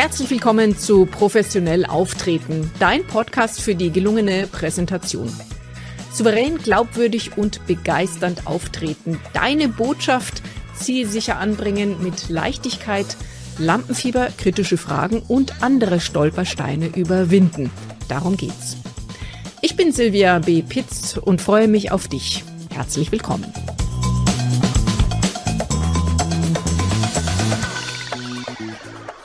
Herzlich willkommen zu Professionell auftreten, dein Podcast für die gelungene Präsentation. Souverän, glaubwürdig und begeisternd auftreten. Deine Botschaft zielsicher anbringen mit Leichtigkeit, Lampenfieber, kritische Fragen und andere Stolpersteine überwinden. Darum geht's. Ich bin Silvia B. Pitz und freue mich auf dich. Herzlich willkommen.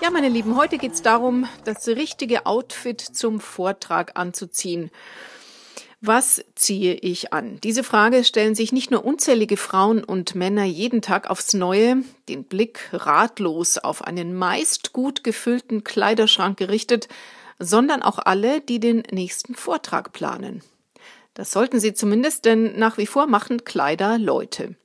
Ja, meine Lieben, heute geht's darum, das richtige Outfit zum Vortrag anzuziehen. Was ziehe ich an? Diese Frage stellen sich nicht nur unzählige Frauen und Männer jeden Tag aufs Neue, den Blick ratlos auf einen meist gut gefüllten Kleiderschrank gerichtet, sondern auch alle, die den nächsten Vortrag planen. Das sollten sie zumindest, denn nach wie vor machen Kleider Leute.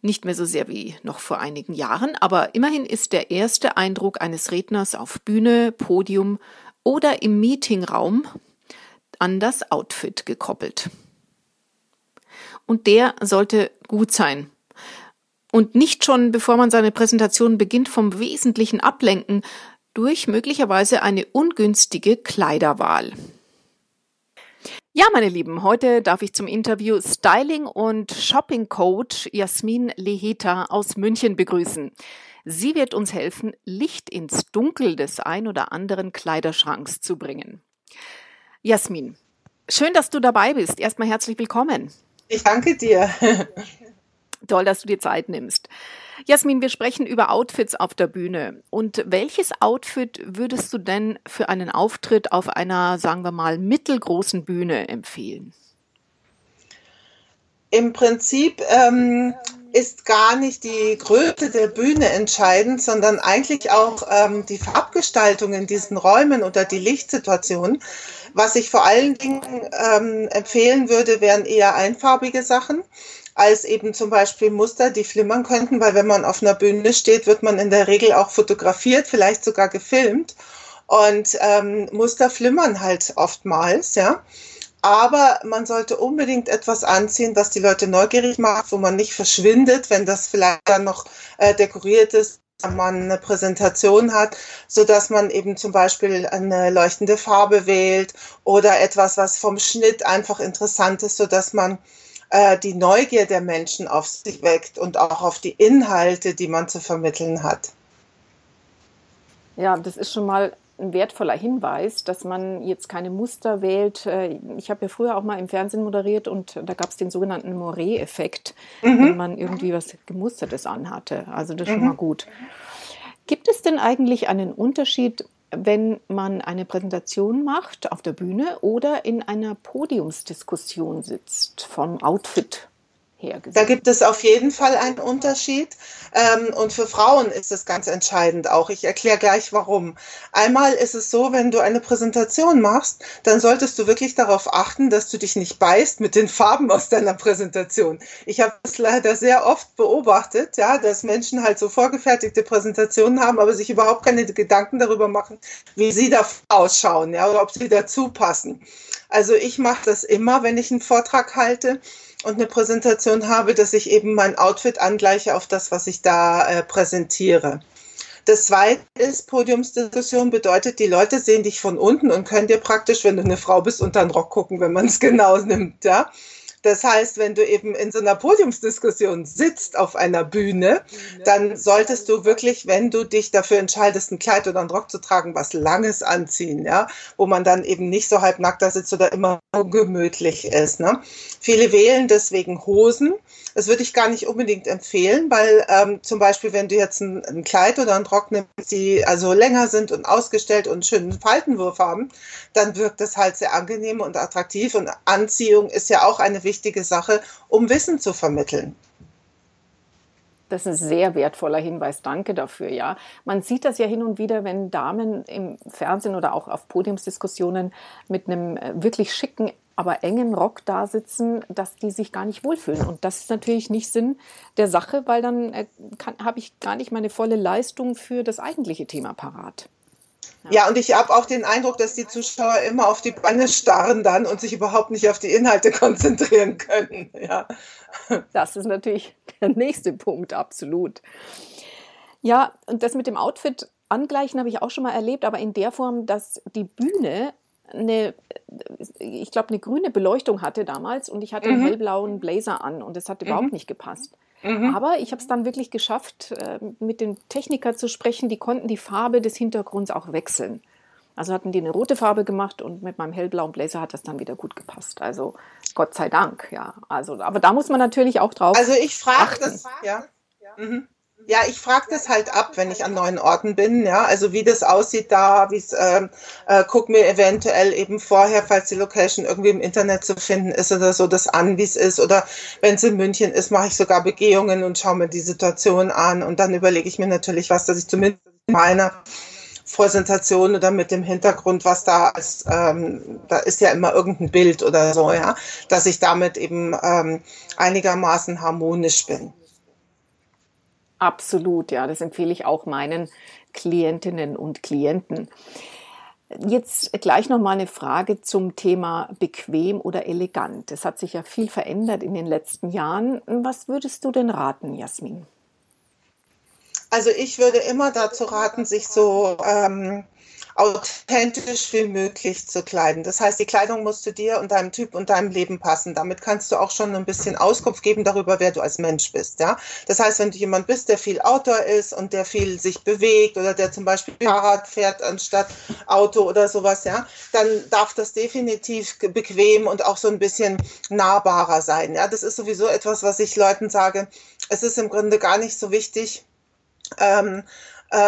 Nicht mehr so sehr wie noch vor einigen Jahren, aber immerhin ist der erste Eindruck eines Redners auf Bühne, Podium oder im Meetingraum an das Outfit gekoppelt. Und der sollte gut sein. Und nicht schon, bevor man seine Präsentation beginnt, vom Wesentlichen ablenken durch möglicherweise eine ungünstige Kleiderwahl. Ja, meine Lieben, heute darf ich zum Interview Styling- und Shopping-Coach Jasmin Leheta aus München begrüßen. Sie wird uns helfen, Licht ins Dunkel des ein oder anderen Kleiderschranks zu bringen. Jasmin, schön, dass du dabei bist. Erstmal herzlich willkommen. Ich danke dir. Toll, dass du dir Zeit nimmst. Jasmin, wir sprechen über Outfits auf der Bühne. Und welches Outfit würdest du denn für einen Auftritt auf einer, sagen wir mal, mittelgroßen Bühne empfehlen? Im Prinzip ist gar nicht die Größe der Bühne entscheidend, sondern eigentlich auch die Farbgestaltung in diesen Räumen oder die Lichtsituation. Was ich vor allen Dingen empfehlen würde, wären eher einfarbige Sachen, als eben zum Beispiel Muster, die flimmern könnten, weil wenn man auf einer Bühne steht, wird man in der Regel auch fotografiert, vielleicht sogar gefilmt. Und Muster flimmern halt oftmals, ja. Aber man sollte unbedingt etwas anziehen, was die Leute neugierig macht, wo man nicht verschwindet, wenn das vielleicht dann noch dekoriert ist, wenn man eine Präsentation hat, sodass man eben zum Beispiel eine leuchtende Farbe wählt oder etwas, was vom Schnitt einfach interessant ist, sodass man die Neugier der Menschen auf sich weckt und auch auf die Inhalte, die man zu vermitteln hat. Ja, das ist schon mal ein wertvoller Hinweis, dass man jetzt keine Muster wählt. Ich habe ja früher auch mal im Fernsehen moderiert und da gab es den sogenannten Moiré-Effekt, wenn man irgendwie was Gemustertes anhatte. Also das ist schon mal gut. Gibt es denn eigentlich einen Unterschied, wenn man eine Präsentation macht auf der Bühne oder in einer Podiumsdiskussion sitzt, vom Outfit her gesehen? Da gibt es auf jeden Fall einen Unterschied und für Frauen ist es ganz entscheidend auch. Ich erkläre gleich, warum. Einmal ist es so, wenn du eine Präsentation machst, dann solltest du wirklich darauf achten, dass du dich nicht beißt mit den Farben aus deiner Präsentation. Ich habe das leider sehr oft beobachtet, ja, dass Menschen halt so vorgefertigte Präsentationen haben, aber sich überhaupt keine Gedanken darüber machen, wie sie da ausschauen, ja, oder ob sie dazu passen. Also ich mache das immer, wenn ich einen Vortrag halte und eine Präsentation habe, dass ich eben mein Outfit angleiche auf das, was ich da präsentiere. Das Zweite ist, Podiumsdiskussion bedeutet, die Leute sehen dich von unten und können dir praktisch, wenn du eine Frau bist, unter den Rock gucken, wenn man es genau nimmt. Ja? Das heißt, wenn du eben in so einer Podiumsdiskussion sitzt auf einer Bühne, dann solltest du wirklich, wenn du dich dafür entscheidest, ein Kleid oder einen Rock zu tragen, was Langes anziehen, ja, wo man dann eben nicht so halbnackt da sitzt oder immer ungemütlich ist. Ne? Viele wählen deswegen Hosen. Das würde ich gar nicht unbedingt empfehlen, weil zum Beispiel, wenn du jetzt ein Kleid oder einen Rock nimmst, die also länger sind und ausgestellt und einen schönen Faltenwurf haben, dann wirkt das halt sehr angenehm und attraktiv. Und Anziehung ist ja auch eine wichtige Sache, um Wissen zu vermitteln. Das ist ein sehr wertvoller Hinweis, danke dafür, ja. Man sieht das ja hin und wieder, wenn Damen im Fernsehen oder auch auf Podiumsdiskussionen mit einem wirklich schicken, aber engen Rock da sitzen, dass die sich gar nicht wohlfühlen. Und das ist natürlich nicht Sinn der Sache, weil dann habe ich gar nicht meine volle Leistung für das eigentliche Thema parat. Ja, und ich habe auch den Eindruck, dass die Zuschauer immer auf die Beine starren dann und sich überhaupt nicht auf die Inhalte konzentrieren können. Ja. Das ist natürlich der nächste Punkt, absolut. Ja, und das mit dem Outfit Angleichen habe ich auch schon mal erlebt, aber in der Form, dass die Bühne eine grüne Beleuchtung hatte damals und ich hatte einen hellblauen Blazer an und es hat überhaupt nicht gepasst. Aber ich habe es dann wirklich geschafft, mit dem Techniker zu sprechen, die konnten die Farbe des Hintergrunds auch wechseln. Also hatten die eine rote Farbe gemacht und mit meinem hellblauen Blazer hat das dann wieder gut gepasst. Also Gott sei Dank, ja. Also, aber da muss man natürlich auch drauf achten. Also ich frage das, ja. Ja, ich frage das halt ab, wenn ich an neuen Orten bin, ja, also wie das aussieht da, wie es, guck mir eventuell eben vorher, falls die Location irgendwie im Internet zu finden ist oder so, das an, wie es ist, oder wenn es in München ist, mache ich sogar Begehungen und schaue mir die Situation an und dann überlege ich mir natürlich was, dass ich zumindest meiner Präsentation oder mit dem Hintergrund, was da ist, da ist ja immer irgendein Bild oder so, ja, dass ich damit eben einigermaßen harmonisch bin. Absolut, ja, das empfehle ich auch meinen Klientinnen und Klienten. Jetzt gleich nochmal eine Frage zum Thema bequem oder elegant. Es hat sich ja viel verändert in den letzten Jahren. Was würdest du denn raten, Jasmin? Also ich würde immer dazu raten, sich so authentisch wie möglich zu kleiden. Das heißt, die Kleidung muss zu dir und deinem Typ und deinem Leben passen. Damit kannst du auch schon ein bisschen Auskunft geben darüber, wer du als Mensch bist. Ja? Das heißt, wenn du jemand bist, der viel Outdoor ist und der viel sich bewegt oder der zum Beispiel Fahrrad fährt anstatt Auto oder sowas, ja, dann darf das definitiv bequem und auch so ein bisschen nahbarer sein. Ja? Das ist sowieso etwas, was ich Leuten sage. Es ist im Grunde gar nicht so wichtig,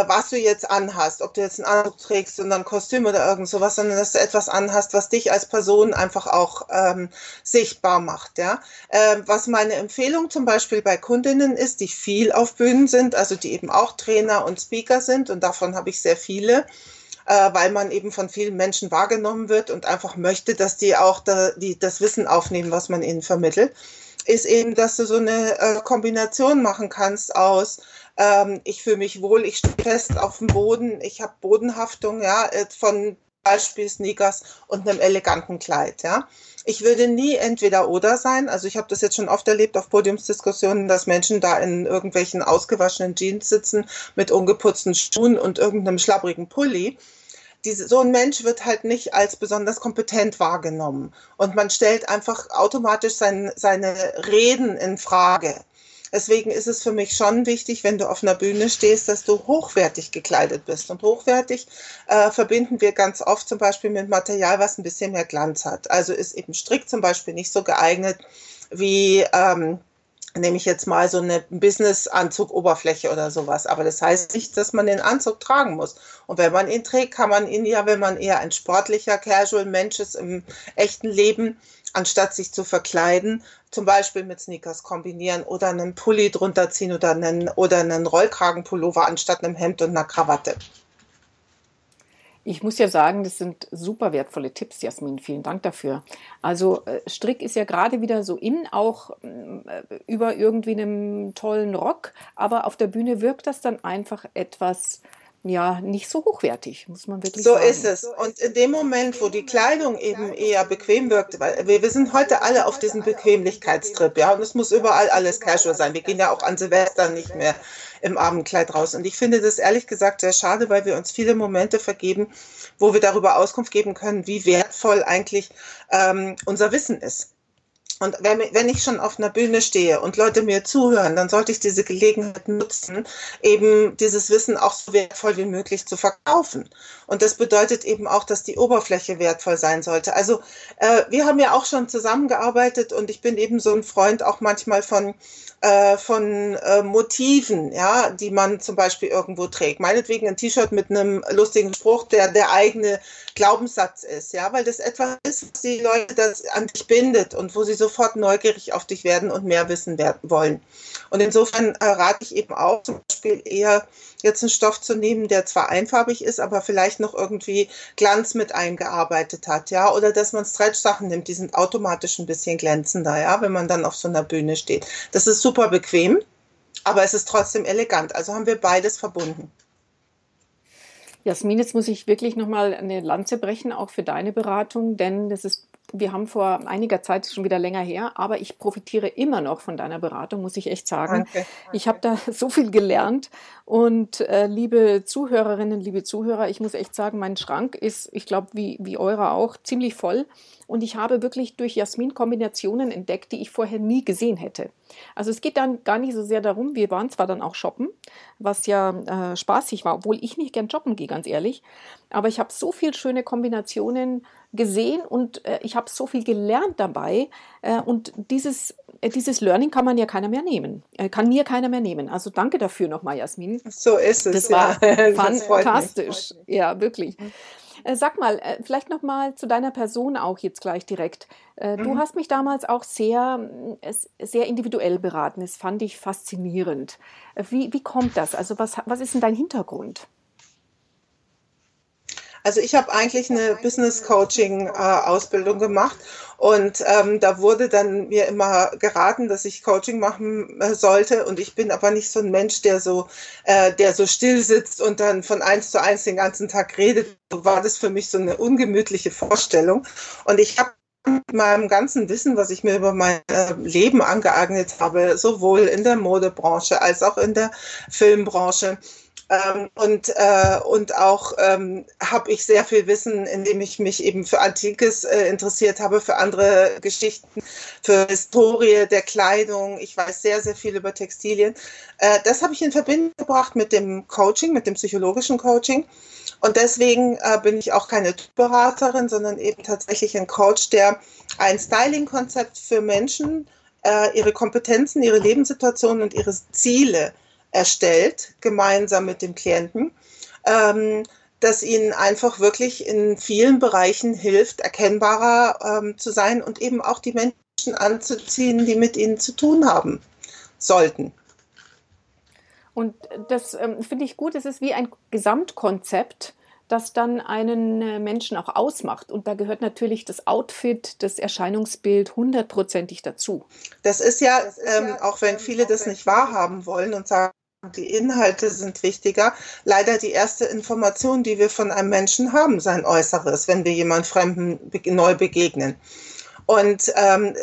was du jetzt anhast, ob du jetzt einen Anzug trägst und ein Kostüm oder irgend sowas, sondern dass du etwas anhast, was dich als Person einfach auch sichtbar macht. Ja? Was meine Empfehlung zum Beispiel bei Kundinnen ist, die viel auf Bühnen sind, also die eben auch Trainer und Speaker sind und davon habe ich sehr viele, weil man eben von vielen Menschen wahrgenommen wird und einfach möchte, dass die auch das Wissen aufnehmen, was man ihnen vermittelt, ist eben, dass du so eine Kombination machen kannst aus ich fühle mich wohl, ich stehe fest auf dem Boden, ich habe Bodenhaftung, ja, von Beispiel Sneakers und einem eleganten Kleid, ja. Ich würde nie entweder oder sein, also ich habe das jetzt schon oft erlebt auf Podiumsdiskussionen, dass Menschen da in irgendwelchen ausgewaschenen Jeans sitzen mit ungeputzten Schuhen und irgendeinem schlabbrigen Pulli. So ein Mensch wird halt nicht als besonders kompetent wahrgenommen und man stellt einfach automatisch seine Reden in Frage. Deswegen ist es für mich schon wichtig, wenn du auf einer Bühne stehst, dass du hochwertig gekleidet bist. Und hochwertig verbinden wir ganz oft zum Beispiel mit Material, was ein bisschen mehr Glanz hat. Also ist eben Strick zum Beispiel nicht so geeignet wie, nehme ich jetzt mal so eine Business-Anzug-Oberfläche oder sowas. Aber das heißt nicht, dass man den Anzug tragen muss. Und wenn man ihn trägt, kann man ihn ja, wenn man eher ein sportlicher Casual-Mensch ist im echten Leben, anstatt sich zu verkleiden, zum Beispiel mit Sneakers kombinieren oder einen Pulli drunter ziehen oder einen Rollkragenpullover anstatt einem Hemd und einer Krawatte. Ich muss ja sagen, das sind super wertvolle Tipps, Jasmin. Vielen Dank dafür. Also Strick ist ja gerade wieder so in, auch über irgendwie einem tollen Rock, aber auf der Bühne wirkt das dann einfach etwas, ja, nicht so hochwertig, muss man wirklich sagen. So ist es. Und in dem Moment, wo die Kleidung eben eher bequem wirkt, weil wir sind heute alle auf diesen Bequemlichkeitstrip, ja, und es muss überall alles casual sein. Wir gehen ja auch an Silvester nicht mehr im Abendkleid raus. Und ich finde das ehrlich gesagt sehr schade, weil wir uns viele Momente vergeben, wo wir darüber Auskunft geben können, wie wertvoll eigentlich unser Wissen ist. Und wenn ich schon auf einer Bühne stehe und Leute mir zuhören, dann sollte ich diese Gelegenheit nutzen, eben dieses Wissen auch so wertvoll wie möglich zu verkaufen. Und das bedeutet eben auch, dass die Oberfläche wertvoll sein sollte. Also wir haben ja auch schon zusammengearbeitet und ich bin eben so ein Freund auch manchmal von Motiven, ja, die man zum Beispiel irgendwo trägt. Meinetwegen ein T-Shirt mit einem lustigen Spruch, der eigene Glaubenssatz ist, ja, weil das etwas ist, was die Leute das an dich bindet und wo sie sofort neugierig auf dich werden und mehr wissen wollen. Und insofern rate ich eben auch zum Beispiel eher jetzt einen Stoff zu nehmen, der zwar einfarbig ist, aber vielleicht noch irgendwie Glanz mit eingearbeitet hat, ja, oder dass man Stretch-Sachen nimmt, die sind automatisch ein bisschen glänzender, ja, wenn man dann auf so einer Bühne steht. Das ist super bequem, aber es ist trotzdem elegant. Also haben wir beides verbunden. Jasmin, jetzt muss ich wirklich nochmal eine Lanze brechen, auch für deine Beratung, denn das ist Wir haben vor einiger Zeit, schon wieder länger her, aber ich profitiere immer noch von deiner Beratung, muss ich echt sagen. Danke. Ich habe da so viel gelernt und liebe Zuhörerinnen, liebe Zuhörer, ich muss echt sagen, mein Schrank ist, ich glaube, wie eurer auch, ziemlich voll und ich habe wirklich durch Jasmin Kombinationen entdeckt, die ich vorher nie gesehen hätte. Also es geht dann gar nicht so sehr darum, wir waren zwar dann auch shoppen, was ja spaßig war, obwohl ich nicht gern shoppen gehe, ganz ehrlich, aber ich habe so viele schöne Kombinationen gesehen und ich habe so viel gelernt dabei und dieses Learning kann man ja keiner mehr nehmen, kann mir keiner mehr nehmen. Also danke dafür nochmal, Jasmin. So ist es. Das war fantastisch. Ja, wirklich. Sag mal, vielleicht nochmal zu deiner Person auch jetzt gleich direkt. Du hast mich damals auch sehr individuell beraten. Das fand ich faszinierend. Wie kommt das? Also was ist denn dein Hintergrund? Also ich habe eigentlich eine Business-Coaching-Ausbildung gemacht und da wurde dann mir immer geraten, dass ich Coaching machen sollte und ich bin aber nicht so ein Mensch, der so still sitzt und dann von 1:1 den ganzen Tag redet. So war das für mich so eine ungemütliche Vorstellung und ich habe mit meinem ganzen Wissen, was ich mir über mein Leben angeeignet habe, sowohl in der Modebranche als auch in der Filmbranche, und auch habe ich sehr viel Wissen, indem ich mich eben für Antikes interessiert habe, für andere Geschichten, für Historie der Kleidung. Ich weiß sehr, sehr viel über Textilien. Das habe ich in Verbindung gebracht mit dem Coaching, mit dem psychologischen Coaching. Und deswegen bin ich auch keine Beraterin, sondern eben tatsächlich ein Coach, der ein Styling-Konzept für Menschen, ihre Kompetenzen, ihre Lebenssituationen und ihre Ziele erstellt, gemeinsam mit dem Klienten, das ihnen einfach wirklich in vielen Bereichen hilft, erkennbarer zu sein und eben auch die Menschen anzuziehen, die mit ihnen zu tun haben sollten. Und das finde ich gut, es ist wie ein Gesamtkonzept, das dann einen Menschen auch ausmacht. Und da gehört natürlich das Outfit, das Erscheinungsbild 100%ig dazu. Das ist ja, auch wenn viele das nicht wahrhaben wollen und sagen, die Inhalte sind wichtiger, leider die erste Information, die wir von einem Menschen haben, sein Äußeres, wenn wir jemand Fremden neu begegnen. Und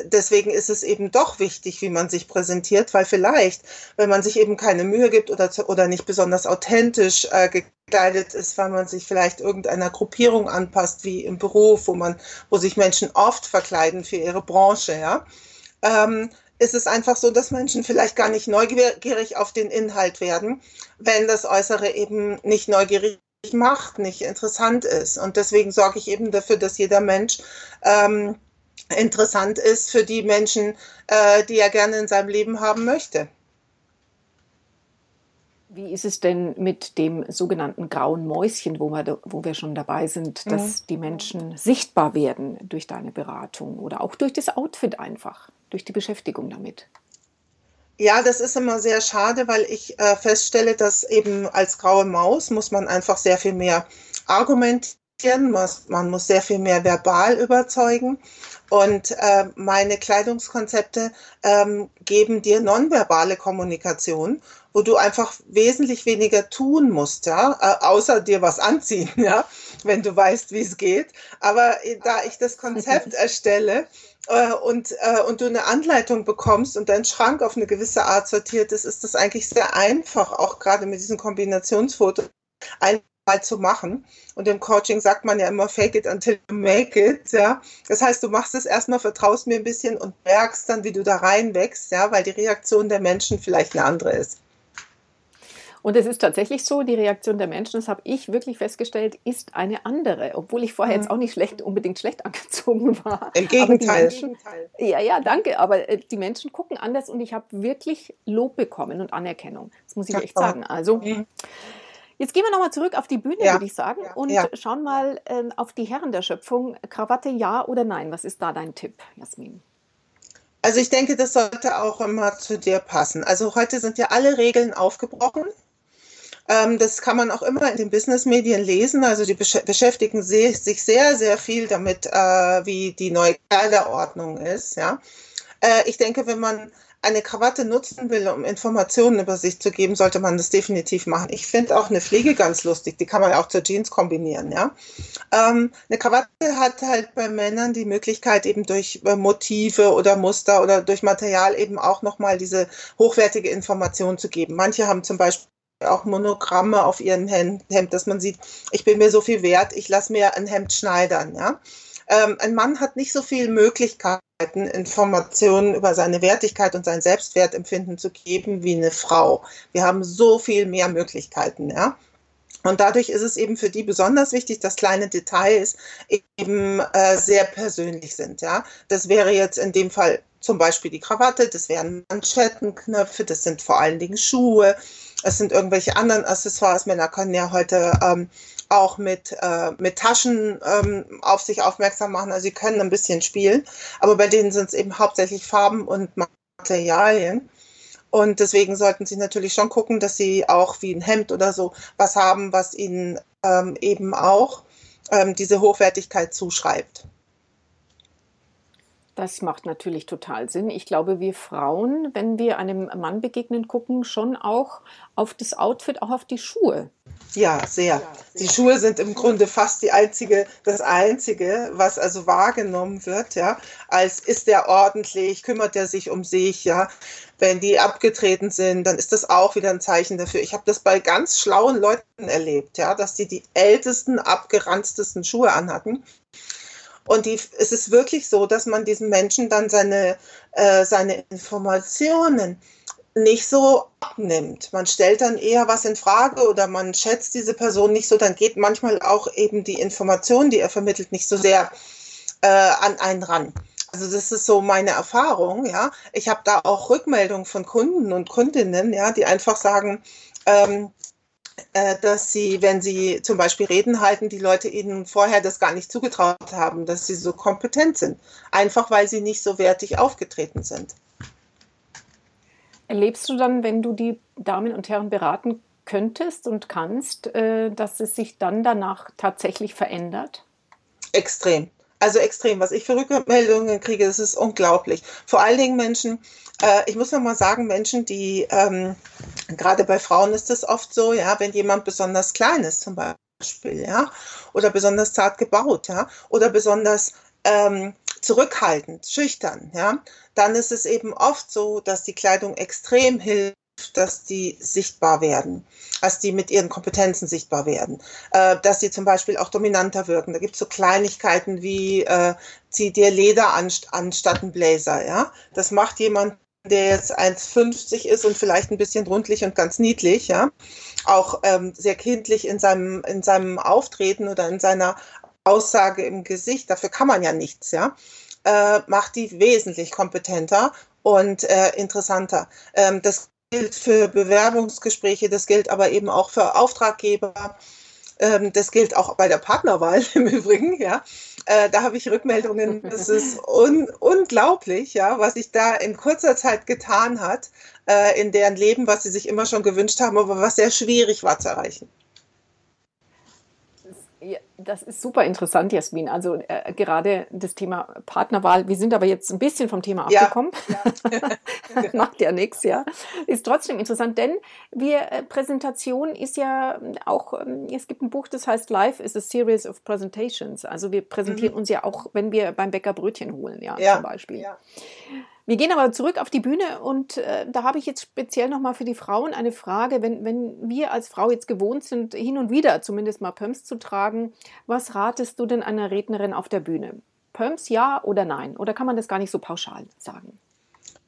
deswegen ist es eben doch wichtig, wie man sich präsentiert, weil vielleicht, wenn man sich eben keine Mühe gibt oder nicht besonders authentisch gekleidet ist, weil man sich vielleicht irgendeiner Gruppierung anpasst, wie im Beruf, wo sich Menschen oft verkleiden für ihre Branche, ja, ist es einfach so, dass Menschen vielleicht gar nicht neugierig auf den Inhalt werden, wenn das Äußere eben nicht neugierig macht, nicht interessant ist. Und deswegen sorge ich eben dafür, dass jeder Mensch interessant ist für die Menschen, die er gerne in seinem Leben haben möchte. Wie ist es denn mit dem sogenannten grauen Mäuschen, wo wir schon dabei sind, dass die Menschen sichtbar werden durch deine Beratung oder auch durch das Outfit einfach, durch die Beschäftigung damit? Ja, das ist immer sehr schade, weil ich feststelle, dass eben als graue Maus muss man einfach sehr viel mehr argumentieren. Man muss sehr viel mehr verbal überzeugen und meine Kleidungskonzepte geben dir nonverbale Kommunikation, wo du einfach wesentlich weniger tun musst, ja, außer dir was anziehen, ja, wenn du weißt, wie es geht. Aber da ich das Konzept erstelle und du eine Anleitung bekommst und dein Schrank auf eine gewisse Art sortiert ist, ist das eigentlich sehr einfach, auch gerade mit diesen Kombinationsfotos mal zu machen. Und im Coaching sagt man ja immer, fake it until you make it. Ja? Das heißt, du machst es erstmal, vertraust mir ein bisschen und merkst dann, wie du da reinwächst, ja? Weil die Reaktion der Menschen vielleicht eine andere ist. Und es ist tatsächlich so, die Reaktion der Menschen, das habe ich wirklich festgestellt, ist eine andere. Obwohl ich vorher jetzt auch nicht unbedingt schlecht angezogen war. Im Gegenteil. Ja, danke. Aber die Menschen gucken anders und ich habe wirklich Lob bekommen und Anerkennung. Das muss ich echt sagen. Also jetzt gehen wir nochmal zurück auf die Bühne, würde ich sagen, und schauen mal auf die Herren der Schöpfung. Krawatte ja oder nein? Was ist da dein Tipp, Jasmin? Also ich denke, das sollte auch immer zu dir passen. Also heute sind ja alle Regeln aufgebrochen. Das kann man auch immer in den Businessmedien lesen. Also die beschäftigen sich sehr, sehr viel damit, wie die neue Kleiderordnung ist. Ja? Ich denke, wenn man eine Krawatte nutzen will, um Informationen über sich zu geben, sollte man das definitiv machen. Ich finde auch eine Fliege ganz lustig, die kann man auch zur Jeans kombinieren. Ja? Eine Krawatte hat halt bei Männern die Möglichkeit, eben durch Motive oder Muster oder durch Material eben auch nochmal diese hochwertige Information zu geben. Manche haben zum Beispiel auch Monogramme auf ihren Hemd, dass man sieht, ich bin mir so viel wert, ich lasse mir ein Hemd schneidern. Ja? Ein Mann hat nicht so viele Möglichkeiten, Informationen über seine Wertigkeit und sein Selbstwertempfinden zu geben wie eine Frau. Wir haben so viel mehr Möglichkeiten, ja. Und dadurch ist es eben für die besonders wichtig, dass kleine Details eben sehr persönlich sind, ja. Das wäre jetzt in dem Fall zum Beispiel die Krawatte, das wären Manschettenknöpfe, das sind vor allen Dingen Schuhe, es sind irgendwelche anderen Accessoires. Männer können ja heute auch mit Taschen auf sich aufmerksam machen. Also sie können ein bisschen spielen, aber bei denen sind es eben hauptsächlich Farben und Materialien. Und deswegen sollten sie natürlich schon gucken, dass sie auch wie ein Hemd oder so was haben, was ihnen eben auch diese Hochwertigkeit zuschreibt. Das macht natürlich total Sinn. Ich glaube, wir Frauen, wenn wir einem Mann begegnen, gucken schon auch auf das Outfit, auch auf die Schuhe. Ja, sehr. Die Schuhe sind im Grunde fast das Einzige, was also wahrgenommen wird, ja, als ist der ordentlich, kümmert er sich um sich, ja. Wenn die abgetreten sind, dann ist das auch wieder ein Zeichen dafür. Ich habe das bei ganz schlauen Leuten erlebt, ja, dass die ältesten, abgeranztesten Schuhe anhatten. Und es ist wirklich so, dass man diesen Menschen dann seine Informationen nicht so abnimmt. Man stellt dann eher was in Frage oder man schätzt diese Person nicht so, dann geht manchmal auch eben die Information, die er vermittelt, nicht so sehr an einen ran. Also das ist so meine Erfahrung, ja. Ich habe da auch Rückmeldungen von Kunden und Kundinnen, ja, die einfach sagen, dass sie, wenn sie zum Beispiel Reden halten, die Leute ihnen vorher das gar nicht zugetraut haben, dass sie so kompetent sind. Einfach, weil sie nicht so wertig aufgetreten sind. Erlebst du dann, wenn du die Damen und Herren beraten könntest und kannst, dass es sich dann danach tatsächlich verändert? Extrem. Also extrem. Was ich für Rückmeldungen kriege, das ist unglaublich. Vor allen Dingen Menschen, ich muss noch mal sagen, Menschen, die, gerade bei Frauen ist das oft so, ja, wenn jemand besonders klein ist zum Beispiel, ja, oder besonders zart gebaut, ja, oder besonders zurückhaltend, schüchtern, ja, dann ist es eben oft so, dass die Kleidung extrem hilft, dass die sichtbar werden, dass die mit ihren Kompetenzen sichtbar werden, dass die zum Beispiel auch dominanter wirken. Da gibt es so Kleinigkeiten wie, zieh dir Leder anstatt ein Blazer. Ja? Das macht jemand, der jetzt 1,50 ist und vielleicht ein bisschen rundlich und ganz niedlich, ja? Auch sehr kindlich in seinem Auftreten oder in seiner Aussage im Gesicht, dafür kann man ja nichts, ja? Macht die wesentlich kompetenter und interessanter. Das gilt für Bewerbungsgespräche, das gilt aber eben auch für Auftraggeber, das gilt auch bei der Partnerwahl im Übrigen, ja. Da habe ich Rückmeldungen, das ist unglaublich, ja, was sich da in kurzer Zeit getan hat, in deren Leben, was sie sich immer schon gewünscht haben, aber was sehr schwierig war zu erreichen. Das ist super interessant, Jasmin. Also gerade das Thema Partnerwahl. Wir sind aber jetzt ein bisschen vom Thema abgekommen. Ja. Macht ja nichts, ja. Ist trotzdem interessant, denn Präsentation ist ja auch, es gibt ein Buch, das heißt Life is a Series of Presentations. Also wir präsentieren uns ja auch, wenn wir beim Bäcker Brötchen holen, ja, zum Beispiel. Ja. Wir gehen aber zurück auf die Bühne und da habe ich jetzt speziell nochmal für die Frauen eine Frage. Wenn wir als Frau jetzt gewohnt sind, hin und wieder zumindest mal Pumps zu tragen, was ratest du denn einer Rednerin auf der Bühne? Pumps ja oder nein? Oder kann man das gar nicht so pauschal sagen?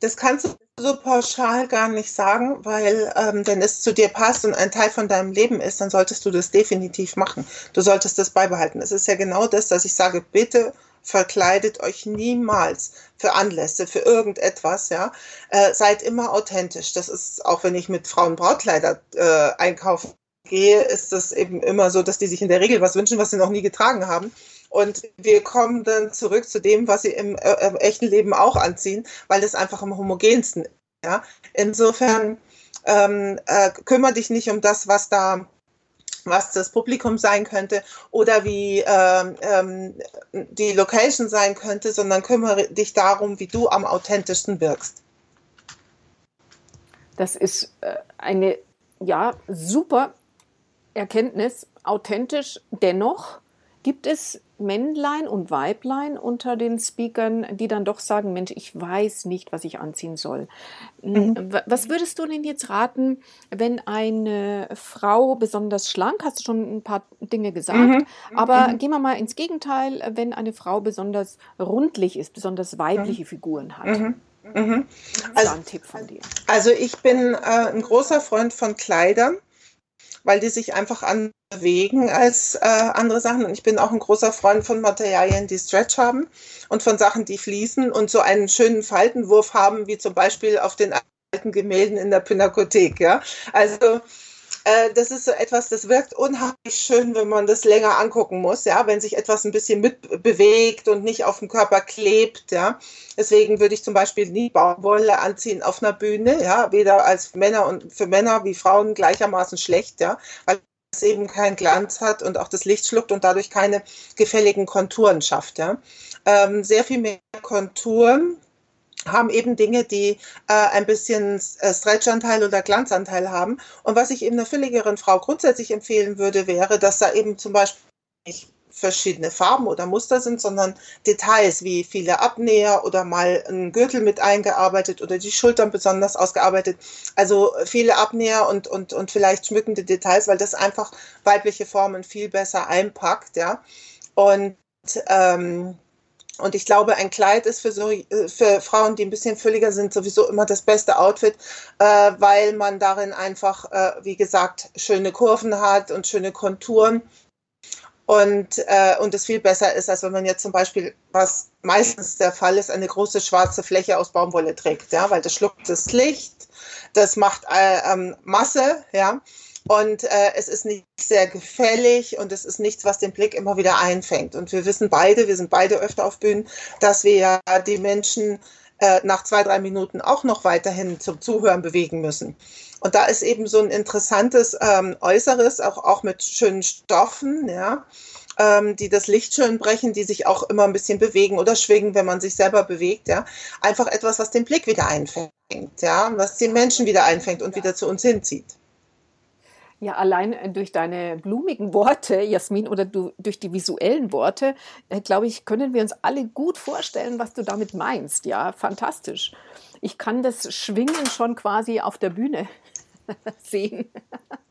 Das kannst du so pauschal gar nicht sagen, weil wenn es zu dir passt und ein Teil von deinem Leben ist, dann solltest du das definitiv machen. Du solltest das beibehalten. Es ist ja genau das, dass ich sage, bitte verkleidet euch niemals für Anlässe, für irgendetwas, ja. Seid immer authentisch. Das ist, auch wenn ich mit Frauen Brautkleider einkaufen gehe, ist das eben immer so, dass die sich in der Regel was wünschen, was sie noch nie getragen haben. Und wir kommen dann zurück zu dem, was sie im echten Leben auch anziehen, weil das einfach am homogensten ist, ja. Insofern kümmere dich nicht um das, was das Publikum sein könnte oder wie die Location sein könnte, sondern kümmere dich darum, wie du am authentischsten wirkst. Das ist eine super Erkenntnis. Authentisch, dennoch gibt es Männlein und Weiblein unter den Speakern, die dann doch sagen, Mensch, ich weiß nicht, was ich anziehen soll. Mhm. Was würdest du denn jetzt raten, wenn eine Frau besonders schlank, hast du schon ein paar Dinge gesagt, aber gehen wir mal ins Gegenteil, wenn eine Frau besonders rundlich ist, besonders weibliche Figuren hat. Also ein Tipp von dir. Also ich bin ein großer Freund von Kleidern, weil die sich einfach anders bewegen als andere Sachen. Und ich bin auch ein großer Freund von Materialien, die Stretch haben und von Sachen, die fließen und so einen schönen Faltenwurf haben, wie zum Beispiel auf den alten Gemälden in der Pinakothek. Ja? Also das ist so etwas, das wirkt unheimlich schön, wenn man das länger angucken muss, ja, wenn sich etwas ein bisschen mitbewegt und nicht auf dem Körper klebt, ja. Deswegen würde ich zum Beispiel nie Baumwolle anziehen auf einer Bühne, ja, weder als Männer und für Männer wie Frauen gleichermaßen schlecht, ja, weil es eben keinen Glanz hat und auch das Licht schluckt und dadurch keine gefälligen Konturen schafft, ja. Sehr viel mehr Konturen haben eben Dinge, die ein bisschen Stretchanteil oder Glanzanteil haben. Und was ich eben einer fülligeren Frau grundsätzlich empfehlen würde, wäre, dass da eben zum Beispiel nicht verschiedene Farben oder Muster sind, sondern Details wie viele Abnäher oder mal einen Gürtel mit eingearbeitet oder die Schultern besonders ausgearbeitet. Also viele Abnäher und vielleicht schmückende Details, weil das einfach weibliche Formen viel besser einpackt, ja. Und ich glaube, ein Kleid ist für Frauen, die ein bisschen fülliger sind, sowieso immer das beste Outfit, weil man darin einfach, wie gesagt, schöne Kurven hat und schöne Konturen und es viel besser ist, als wenn man jetzt zum Beispiel, was meistens der Fall ist, eine große schwarze Fläche aus Baumwolle trägt, ja, weil das schluckt das Licht, das macht Masse, ja. Und es ist nicht sehr gefällig und es ist nichts, was den Blick immer wieder einfängt. Und wir wissen beide, wir sind beide öfter auf Bühnen, dass wir ja die Menschen nach 2-3 Minuten auch noch weiterhin zum Zuhören bewegen müssen. Und da ist eben so ein interessantes Äußeres, auch mit schönen Stoffen, ja, die das Licht schön brechen, die sich auch immer ein bisschen bewegen oder schwingen, wenn man sich selber bewegt, ja. Einfach etwas, was den Blick wieder einfängt, ja, was den Menschen wieder einfängt und wieder zu uns hinzieht. Ja, allein durch deine blumigen Worte, Jasmin, oder durch die visuellen Worte, glaube ich, können wir uns alle gut vorstellen, was du damit meinst. Ja, fantastisch. Ich kann das Schwingen schon quasi auf der Bühne sehen.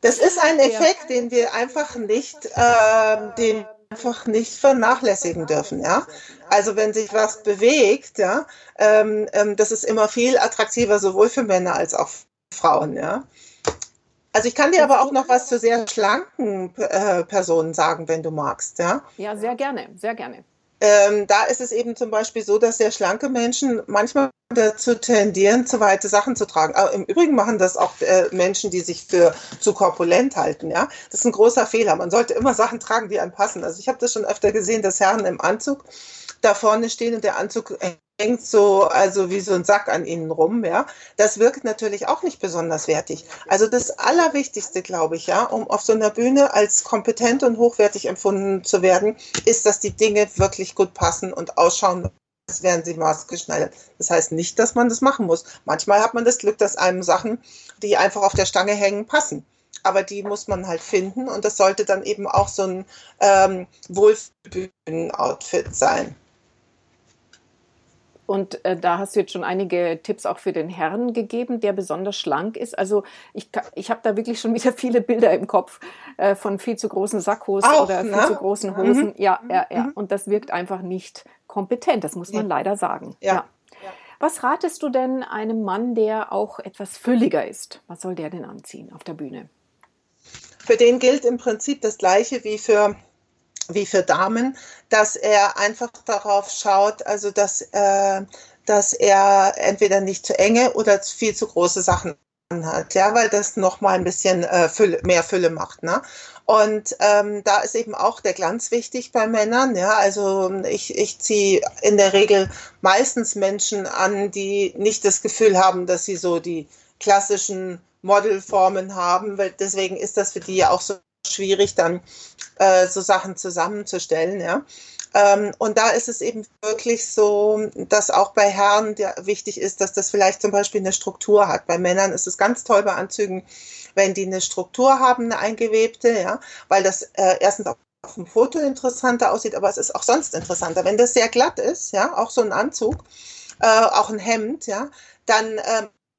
Das ist ein Effekt, den wir einfach nicht vernachlässigen dürfen, ja. Also wenn sich was bewegt, ja, das ist immer viel attraktiver, sowohl für Männer als auch für Frauen, ja. Also ich kann dir aber auch noch was zu sehr schlanken Personen sagen, wenn du magst. Ja, ja, sehr gerne, sehr gerne. Da ist es eben zum Beispiel so, dass sehr schlanke Menschen manchmal dazu tendieren, zu weite Sachen zu tragen. Aber im Übrigen machen das auch Menschen, die sich für zu korpulent halten. Ja? Das ist ein großer Fehler. Man sollte immer Sachen tragen, die einem passen. Also ich habe das schon öfter gesehen, dass Herren im Anzug da vorne stehen und der Anzug hängt so, also wie so ein Sack an ihnen rum, ja. Das wirkt natürlich auch nicht besonders wertig. Also das Allerwichtigste, glaube ich, ja, um auf so einer Bühne als kompetent und hochwertig empfunden zu werden, ist, dass die Dinge wirklich gut passen und ausschauen, als wären sie maßgeschneidert. Das heißt nicht, dass man das machen muss. Manchmal hat man das Glück, dass einem Sachen, die einfach auf der Stange hängen, passen. Aber die muss man halt finden und das sollte dann eben auch so ein Wohlfühlbühnen-Outfit sein. Und da hast du jetzt schon einige Tipps auch für den Herrn gegeben, der besonders schlank ist. Also ich habe da wirklich schon wieder viele Bilder im Kopf von viel zu großen Sackhosen oder viel zu großen Hosen. Ja. Und das wirkt einfach nicht kompetent, das muss man leider sagen. Ja. Was ratest du denn einem Mann, der auch etwas fülliger ist? Was soll der denn anziehen auf der Bühne? Für den gilt im Prinzip das Gleiche wie für Damen, dass er einfach darauf schaut, also dass er entweder nicht zu enge oder viel zu große Sachen hat, ja, weil das nochmal ein bisschen mehr Fülle macht, ne? Und da ist eben auch der Glanz wichtig bei Männern, ja, also ich ziehe in der Regel meistens Menschen an, die nicht das Gefühl haben, dass sie so die klassischen Modelformen haben, weil deswegen ist das für die ja auch so schwierig, dann so Sachen zusammenzustellen, ja. Und da ist es eben wirklich so, dass auch bei Herren wichtig ist, dass das vielleicht zum Beispiel eine Struktur hat. Bei Männern ist es ganz toll bei Anzügen, wenn die eine Struktur haben, eine eingewebte, ja, weil das erstens auch auf dem Foto interessanter aussieht, aber es ist auch sonst interessanter. Wenn das sehr glatt ist, ja, auch so ein Anzug, auch ein Hemd, ja, dann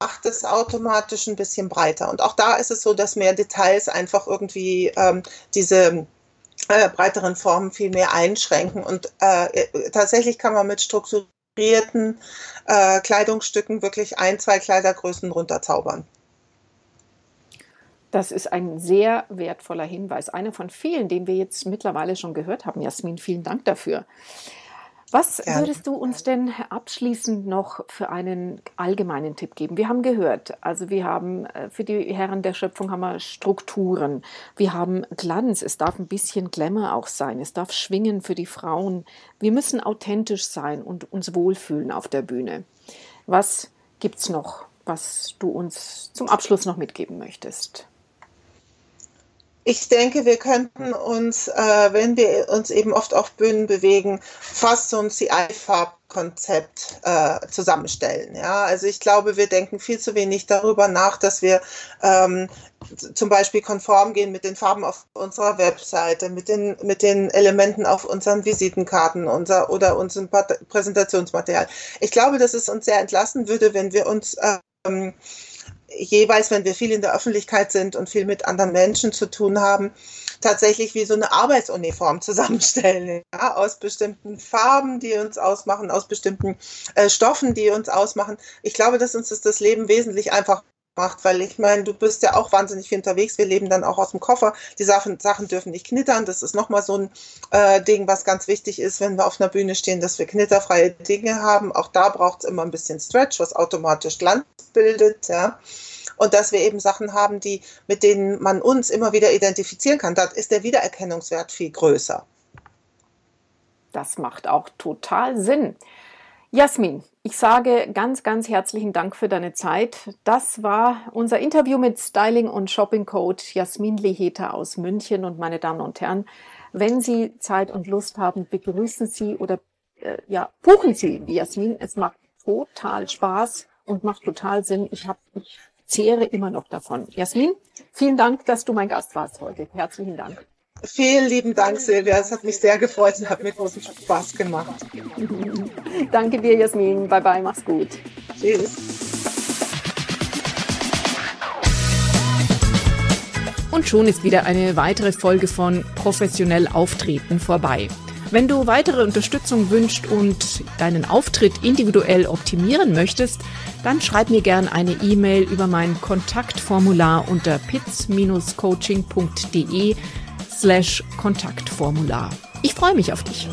macht es automatisch ein bisschen breiter. Und auch da ist es so, dass mehr Details einfach irgendwie diese breiteren Formen viel mehr einschränken. Und tatsächlich kann man mit strukturierten Kleidungsstücken wirklich 1, 2 Kleidergrößen runterzaubern. Das ist ein sehr wertvoller Hinweis. Einer von vielen, den wir jetzt mittlerweile schon gehört haben. Jasmin, vielen Dank dafür. Was würdest du uns denn abschließend noch für einen allgemeinen Tipp geben? Wir haben gehört, also wir haben für die Herren der Schöpfung haben wir Strukturen, wir haben Glanz, es darf ein bisschen Glamour auch sein, es darf schwingen für die Frauen. Wir müssen authentisch sein und uns wohlfühlen auf der Bühne. Was gibt's noch, was du uns zum Abschluss noch mitgeben möchtest? Ich denke, wir könnten uns, wenn wir uns eben oft auf Bühnen bewegen, fast so ein CI-Farbkonzept zusammenstellen. Ja? Also ich glaube, wir denken viel zu wenig darüber nach, dass wir zum Beispiel konform gehen mit den Farben auf unserer Webseite, mit den Elementen auf unseren Visitenkarten oder unserem Präsentationsmaterial. Ich glaube, dass es uns sehr entlasten würde, wenn wir uns jeweils, wenn wir viel in der Öffentlichkeit sind und viel mit anderen Menschen zu tun haben, tatsächlich wie so eine Arbeitsuniform zusammenstellen, ja, aus bestimmten Farben, die uns ausmachen, aus bestimmten Stoffen, die uns ausmachen. Ich glaube, dass uns das Leben wesentlich einfacher macht, weil ich meine, du bist ja auch wahnsinnig viel unterwegs, wir leben dann auch aus dem Koffer, die Sachen dürfen nicht knittern, das ist nochmal so ein Ding, was ganz wichtig ist, wenn wir auf einer Bühne stehen, dass wir knitterfreie Dinge haben, auch da braucht es immer ein bisschen Stretch, was automatisch Glanz bildet, ja, und dass wir eben Sachen haben, die, mit denen man uns immer wieder identifizieren kann, da ist der Wiedererkennungswert viel größer. Das macht auch total Sinn. Jasmin, ich sage ganz, ganz herzlichen Dank für deine Zeit. Das war unser Interview mit Styling- und Shopping-Coach Jasmin Leheta aus München. Und meine Damen und Herren, wenn Sie Zeit und Lust haben, begrüßen Sie oder buchen Sie Jasmin. Es macht total Spaß und macht total Sinn. Ich zehre immer noch davon. Jasmin, vielen Dank, dass du mein Gast warst heute. Herzlichen Dank. Vielen lieben Dank, Silvia. Es hat mich sehr gefreut und hat mir großen Spaß gemacht. Danke dir, Jasmin. Bye, bye. Mach's gut. Tschüss. Und schon ist wieder eine weitere Folge von Professionell auftreten vorbei. Wenn du weitere Unterstützung wünschst und deinen Auftritt individuell optimieren möchtest, dann schreib mir gern eine E-Mail über mein Kontaktformular unter pitz-coaching.de/Kontaktformular. Ich freue mich auf dich.